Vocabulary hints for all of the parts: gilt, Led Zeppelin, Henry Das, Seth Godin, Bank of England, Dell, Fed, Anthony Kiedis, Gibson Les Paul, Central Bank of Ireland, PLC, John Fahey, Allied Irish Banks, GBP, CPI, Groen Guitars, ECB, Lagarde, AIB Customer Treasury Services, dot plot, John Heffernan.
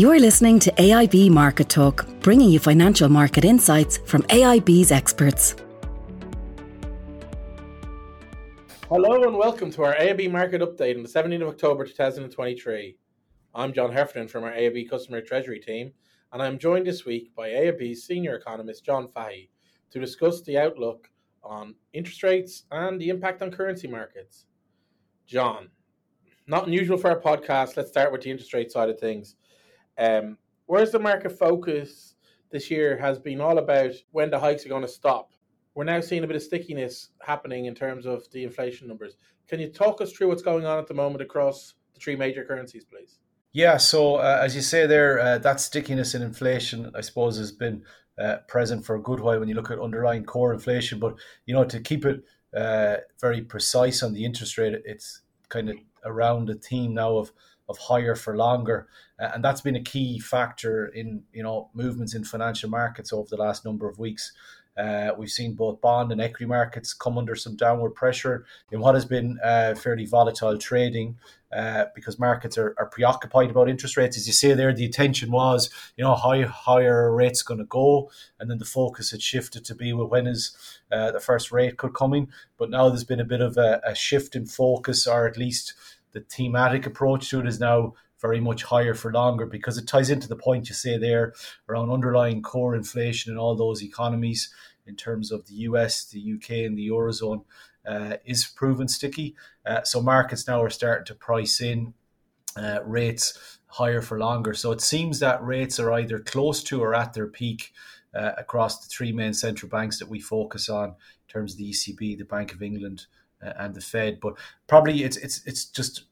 You're listening to AIB Market Talk, bringing you financial market insights from AIB's experts. Hello and welcome to our AIB Market Update on the 17th of October 2023. I'm John Heffernan from our AIB Customer Treasury team, and I'm joined this week by AIB's Senior Economist John Fahey to discuss the outlook on interest rates and the impact on currency markets. John, not unusual for our podcast, let's start with the interest rate side of things. Whereas the market focus this year has been all about when the hikes are going to stop, we're now seeing a bit of stickiness happening in terms of the inflation numbers. Can you talk us through what's going on at the moment across the three major currencies, please? Yeah, so as you say there, that stickiness in inflation, I suppose, has been present for a good while when you look at underlying core inflation. But, you know, to keep it very precise on the interest rate, it's kind of around the theme now of higher for longer. And that's been a key factor in, you know, movements in financial markets over the last number of weeks. We've seen both bond and equity markets come under some downward pressure in what has been fairly volatile trading because markets are preoccupied about interest rates. As you say there, the attention was, you know, how higher rates going to go, and then the focus had shifted to be, well, when is the first rate cut coming? But now there's been a bit of a shift in focus, or at least the thematic approach to it is now very much higher for longer, because it ties into the point you say there around underlying core inflation in all those economies in terms of the US, the UK and the Eurozone is proven sticky. So markets now are starting to price in rates higher for longer. So it seems that rates are either close to or at their peak across the three main central banks that we focus on in terms of the ECB, the Bank of England and the Fed. But probably it's just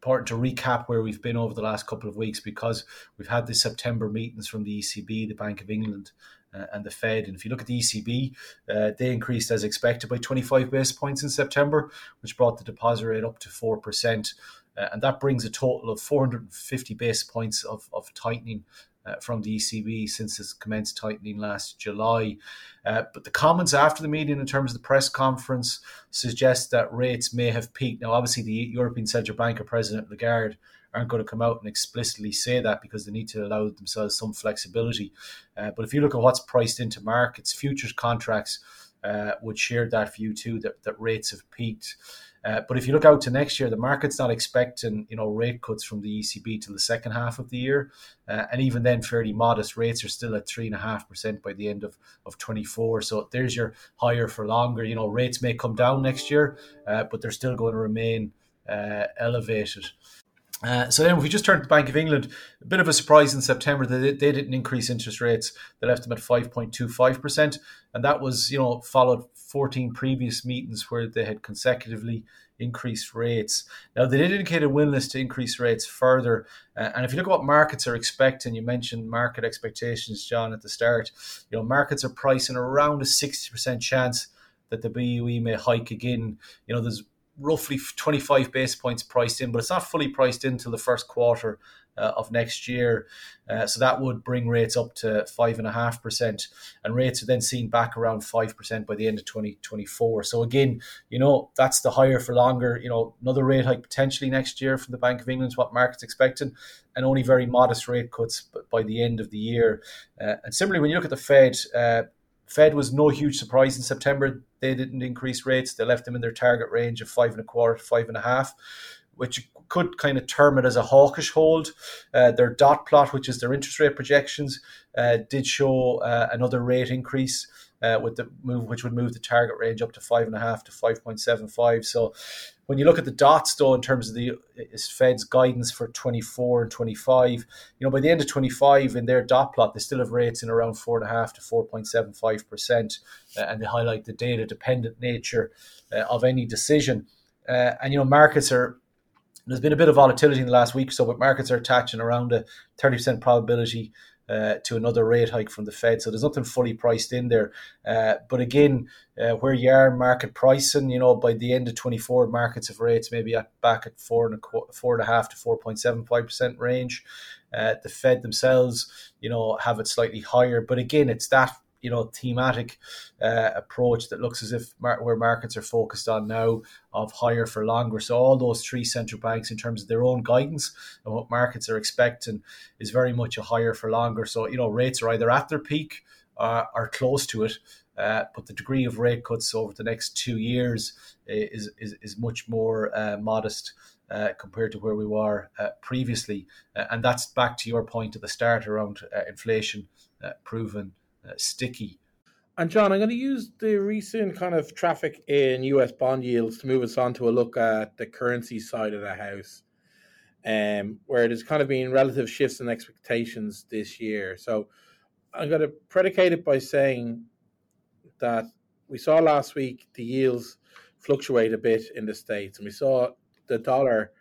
important to recap where we've been over the last couple of weeks, because we've had the September meetings from the ECB, the Bank of England and the Fed. And if you look at the ECB, they increased as expected by 25 basis points in September, which brought the deposit rate up to 4%. And that brings a total of 450 basis points of tightening from the ECB since it's commenced tightening last July. But the comments after the meeting in terms of the press conference suggest that rates may have peaked. Now, obviously, the European Central Bank or President Lagarde aren't going to come out and explicitly say that, because they need to allow themselves some flexibility. But if you look at what's priced into markets, futures contracts would share that view too, that rates have peaked. But if you look out to next year, the market's not expecting, you know, rate cuts from the ECB till the second half of the year. And even then, fairly modest rates are still at 3.5% by the end of 24. So there's your higher for longer. You know, rates may come down next year, but they're still going to remain elevated. So then if we just turn to the Bank of England, a bit of a surprise in September that they didn't increase interest rates. They left them at 5.25%. And that was, you know, followed 14 previous meetings where they had consecutively increased rates. Now, they did indicate a willingness to increase rates further. And if you look at what markets are expecting, you mentioned market expectations, John, at the start. You know, markets are pricing around a 60% chance that the BUE may hike again. You know, there's roughly 25 basis points priced in, but it's not fully priced in till the first quarter of next year. So that would bring rates up to 5.5%, and rates are then seen back around 5% by the end of 2024. So again, you know, that's the higher for longer. You know, another rate hike potentially next year from the Bank of England is what market's expecting, and only very modest rate cuts by the end of the year. And similarly, when you look at the Fed, Fed was no huge surprise in September. They didn't increase rates. They left them in their target range of 5.25 to 5.5, which could kind of term it as a hawkish hold. Their dot plot, which is their interest rate projections, did show another rate increase with the move, which would move the target range up to 5.5 to 5.75. So when you look at the dots, though, in terms of the Fed's guidance for 24 and 25, you know, by the end of 25 in their dot plot, they still have rates in around 4.5 to 4.75%. And they highlight the data-dependent nature of any decision. And, you know, markets are, there's been a bit of volatility in the last week, so but markets are attaching around a 30% probability to another rate hike from the Fed. So there's nothing fully priced in there. But again, where you are in market pricing, you know, by the end of 24, markets have rates maybe back at 4.5 to 4.75% range. The Fed themselves, you know, have it slightly higher. But again, it's that thematic approach that looks as if where markets are focused on now of higher for longer. So all those three central banks in terms of their own guidance and what markets are expecting is very much a higher for longer. So, rates are either at their peak or are close to it. But the degree of rate cuts over the next 2 years is much more modest compared to where we were previously. And that's back to your point at the start around inflation proven sticky. And John, I'm going to use the recent kind of traffic in US bond yields to move us on to a look at the currency side of the house, where there's kind of been relative shifts in expectations this year. So I'm going to predicate it by saying that we saw last week the yields fluctuate a bit in the States, and we saw the dollar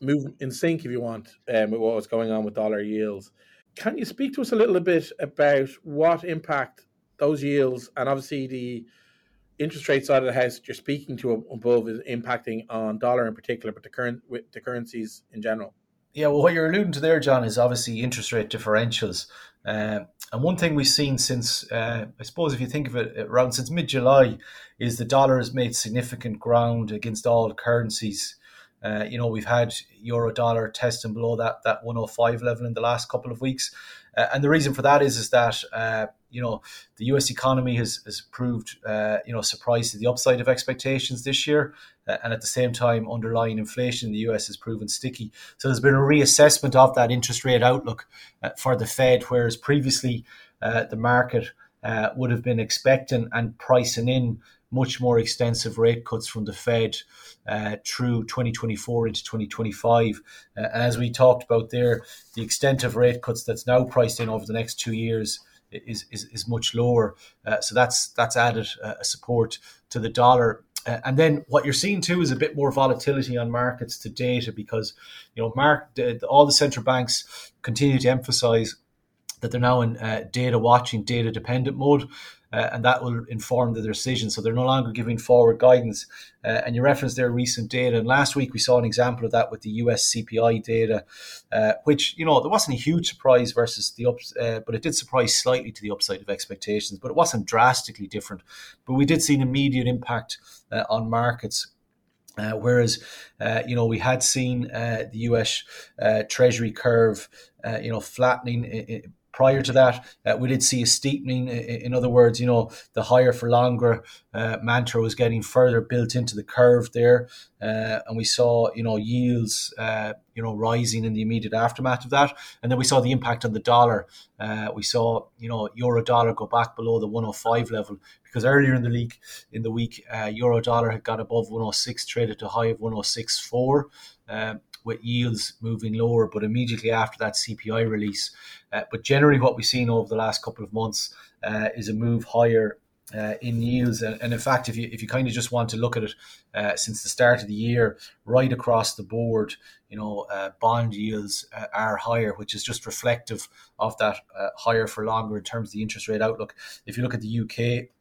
move in sync, if you want, with what was going on with dollar yields. Can you speak to us a little bit about what impact those yields and obviously the interest rate side of the house that you're speaking to above is impacting on dollar in particular, but with the currencies in general? Yeah, well, what you're alluding to there, John, is obviously interest rate differentials. And one thing we've seen since, I suppose if you think of it, around since mid-July, is the dollar has made significant ground against all currencies. We've had euro-dollar testing below that 105 level in the last couple of weeks. And the reason for that is that, the US economy has proved, surprise to the upside of expectations this year. And at the same time, underlying inflation in the US has proven sticky. So there's been a reassessment of that interest rate outlook for the Fed, whereas previously the market would have been expecting and pricing in much more extensive rate cuts from the Fed through 2024 into 2025. As we talked about there, the extent of rate cuts that's now priced in over the next 2 years is much lower. So that's added a support to the dollar. And then what you're seeing too is a bit more volatility on markets to data because, all the central banks continue to emphasize that they're now in data watching, data dependent mode. And that will inform the decision. So they're no longer giving forward guidance. And you referenced their recent data. And last week, we saw an example of that with the US CPI data, which, there wasn't a huge surprise versus the but it did surprise slightly to the upside of expectations, but it wasn't drastically different. But we did see an immediate impact on markets. Whereas, we had seen the US Treasury curve, flattening prior to that, we did see a steepening. In other words, the higher for longer mantra was getting further built into the curve there. And we saw, yields, rising in the immediate aftermath of that. And then we saw the impact on the dollar. We saw, euro dollar go back below the 105 level because earlier in the week, euro dollar had got above 106, traded to a high of 106.4. With yields moving lower, but immediately after that CPI release. But generally what we've seen over the last couple of months is a move higher in yields. And in fact, if you kind of just want to look at it since the start of the year, right across the board, bond yields are higher, which is just reflective of that higher for longer in terms of the interest rate outlook. If you look at the UK,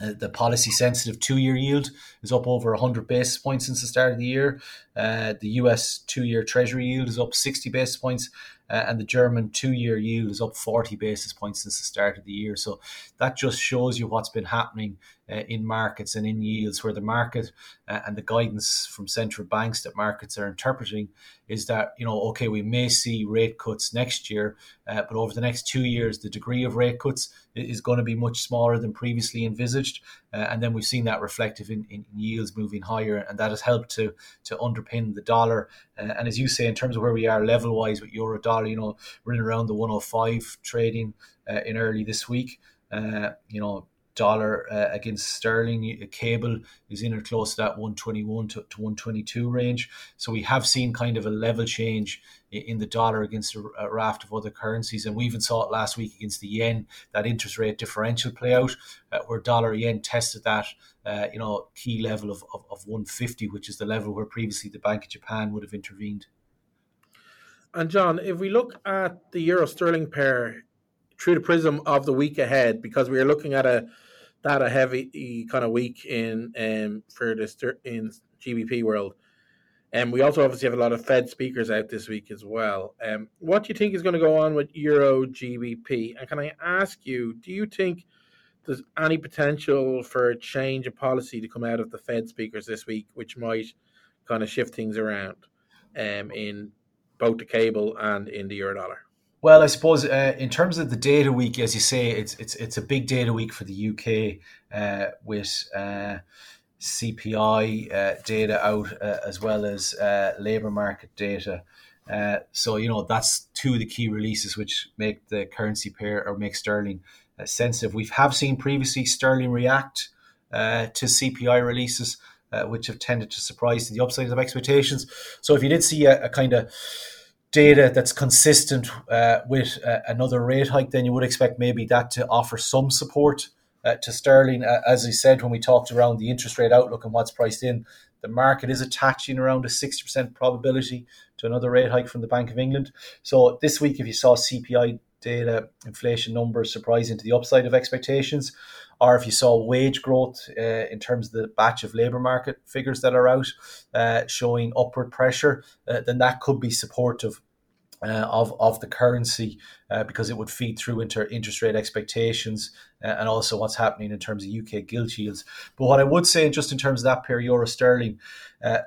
the policy-sensitive two-year yield is up over 100 basis points since the start of the year. The US two-year Treasury yield is up 60 basis points, and the German two-year yield is up 40 basis points since the start of the year. So that just shows you what's been happening in markets and in yields, where the market and the guidance from central banks that markets are interpreting is that, we may see rate cuts next year, but over the next 2 years, the degree of rate cuts is going to be much smaller than previously envisaged. And then we've seen that reflective in yields moving higher, and that has helped to underpin the dollar. And as you say, in terms of where we are level-wise with euro dollar, we're in around the 105 trading in early this week. Dollar against sterling, cable is in or close to that 121 to 122 range. So we have seen kind of a level change in the dollar against a raft of other currencies. And we even saw it last week against the yen, that interest rate differential play out, where dollar yen tested that, key level of 150, which is the level where previously the Bank of Japan would have intervened. And John, if we look at the euro sterling pair through the prism of the week ahead, because we are looking at a heavy kind of week in for this in GBP world, and we also obviously have a lot of Fed speakers out this week as well. What do you think is going to go on with Euro GBP? And can I ask you, do you think there's any potential for a change of policy to come out of the Fed speakers this week, which might kind of shift things around in both the cable and in the eurodollar? Well, I suppose in terms of the data week, as you say, it's a big data week for the UK with CPI data out as well as labour market data. So, you know, that's two of the key releases which make the currency pair or make sterling sensitive. We have seen previously sterling react to CPI releases, which have tended to surprise to the upside of expectations. So if you did see a kind of data that's consistent with another rate hike, then you would expect maybe that to offer some support to sterling. As I said, when we talked around the interest rate outlook and what's priced in, the market is attaching around a 60% probability to another rate hike from the Bank of England. So this week, if you saw CPI data, inflation numbers surprising to the upside of expectations, or if you saw wage growth in terms of the batch of labour market figures that are out showing upward pressure, then that could be supportive of the currency because it would feed through into interest rate expectations and also what's happening in terms of UK gilt yields. But what I would say just in terms of that pair euro sterling,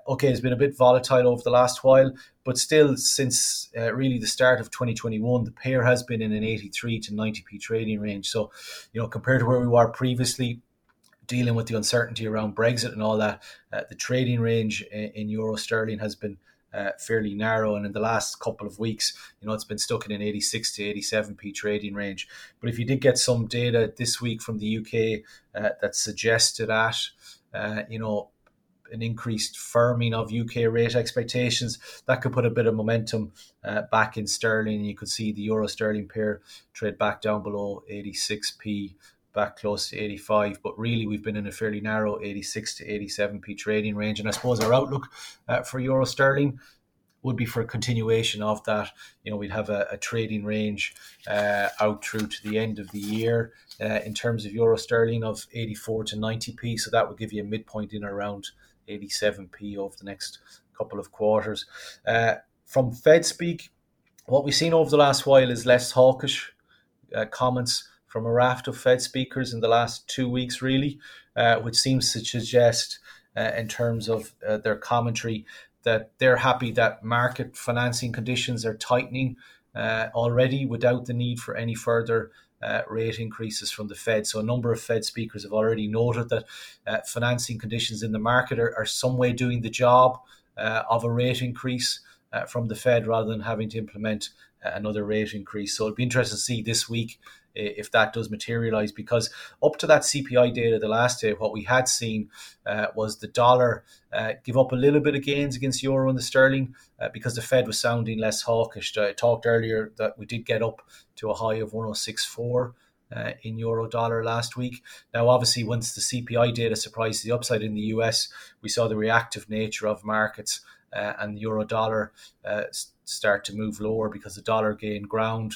okay, it's been a bit volatile over the last while, but still since really the start of 2021, the pair has been in an 83 to 90p trading range. So, you know, compared to where we were previously, dealing with the uncertainty around Brexit and all that, the trading range in euro sterling has been fairly narrow, and in the last couple of weeks, you know, it's been stuck in an 86 to 87p trading range. But if you did get some data this week from the UK that suggested at, you know, an increased firming of UK rate expectations, that could put a bit of momentum back in sterling. You could see the euro sterling pair trade back down below 86p, back close to 85, but really we've been in a fairly narrow 86 to 87p trading range, and I suppose our outlook for euro sterling would be for a continuation of that. You know, we'd have a trading range out through to the end of the year in terms of euro sterling of 84 to 90p, so that would give you a midpoint in around 87p over the next couple of quarters. From Fed speak, what we've seen over the last while is less hawkish comments from a raft of Fed speakers in the last 2 weeks, really, which seems to suggest in terms of their commentary that they're happy that market financing conditions are tightening already without the need for any further rate increases from the Fed. So a number of Fed speakers have already noted that financing conditions in the market are some way doing the job of a rate increase from the Fed rather than having to implement another rate increase. So it'll be interesting to see this week if that does materialize, because up to that CPI data the last day, what we had seen was the dollar give up a little bit of gains against euro and the sterling because the Fed was sounding less hawkish. I talked earlier that we did get up to a high of 106.4 in euro dollar last week. Now, obviously, once the CPI data surprised the upside in the US, we saw the reactive nature of markets and the euro dollar start to move lower because the dollar gained ground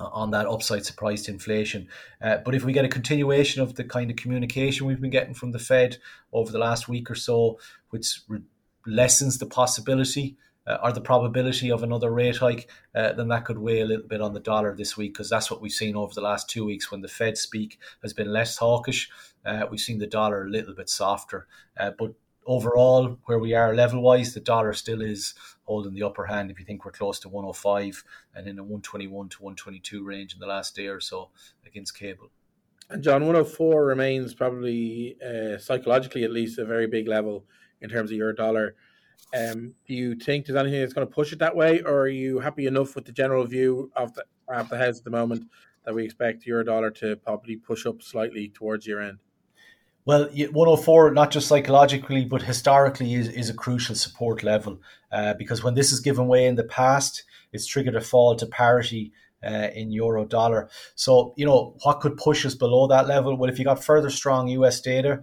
on that upside surprise to inflation. But if we get a continuation of the kind of communication we've been getting from the Fed over the last week or so, which lessens the possibility or the probability of another rate hike, then that could weigh a little bit on the dollar this week, because that's what we've seen over the last 2 weeks. When the Fed speak has been less hawkish, we've seen the dollar a little bit softer. But overall, where we are level-wise, the dollar still is holding the upper hand. If you think we're close to 105 and in the 121 to 122 range in the last day or so against cable. And John, 104 remains probably, psychologically at least, a very big level in terms of euro dollar. Do you think there's anything that's going to push it that way, or are you happy enough with the general view of the house at the moment that we expect euro dollar to probably push up slightly towards year end? Well, 104, not just psychologically, but historically is a crucial support level because when this is given way in the past, it's triggered a fall to parity in euro dollar. So, you know, what could push us below that level? Well, if you got further strong US data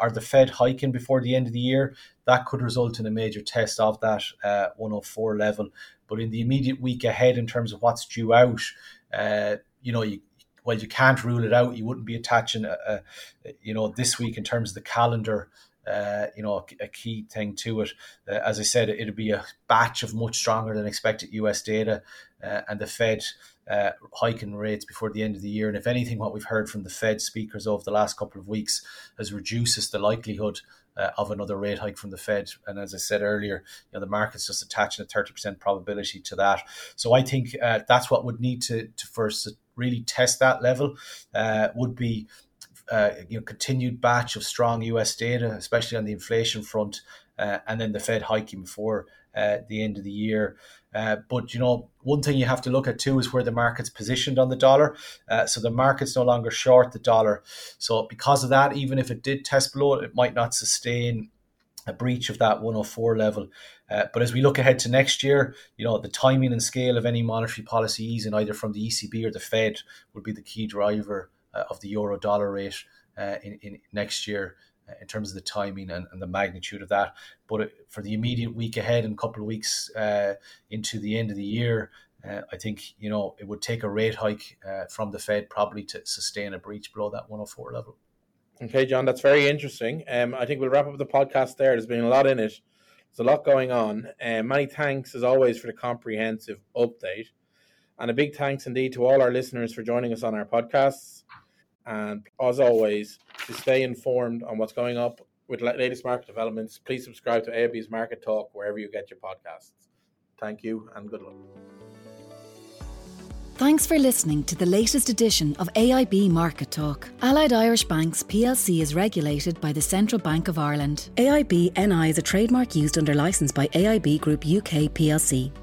or the Fed hiking before the end of the year, that could result in a major test of that 104 level. But in the immediate week ahead in terms of what's due out, you know, you can't rule it out. You wouldn't be attaching, this week in terms of the calendar a key thing to it. As I said, it'll be a batch of much stronger than expected US data, and the Fed hiking rates before the end of the year. And if anything, what we've heard from the Fed speakers over the last couple of weeks has reduces the likelihood of another rate hike from the Fed. And as I said earlier, you know, the market's just attaching a 30% probability to that. So I think that's what would need to first really test that level, would be continued batch of strong US data, especially on the inflation front, and then the Fed hiking before the end of the year. But, you know, one thing you have to look at too is where the market's positioned on the dollar. So the market's no longer short the dollar. So because of that, even if it did test below it, it might not sustain a breach of that 104 level. But as we look ahead to next year, you know, the timing and scale of any monetary policy easing, either from the ECB or the Fed, would be the key driver of the euro dollar rate in next year, in terms of the timing and the magnitude of that. But for the immediate week ahead and couple of weeks into the end of the year, I think, you know, it would take a rate hike from the Fed probably to sustain a breach below that 104 level. Okay, John, that's very interesting. I think we'll wrap up the podcast there. There's been a lot in it. There's a lot going on. Many thanks, as always, for the comprehensive update. And a big thanks indeed to all our listeners for joining us on our podcasts. And as always, to stay informed on what's going up with latest market developments, please subscribe to AIB's Market Talk wherever you get your podcasts. Thank you and good luck. Thanks for listening to the latest edition of AIB Market Talk. Allied Irish Banks PLC is regulated by the Central Bank of Ireland. AIB NI is a trademark used under licence by AIB Group UK PLC,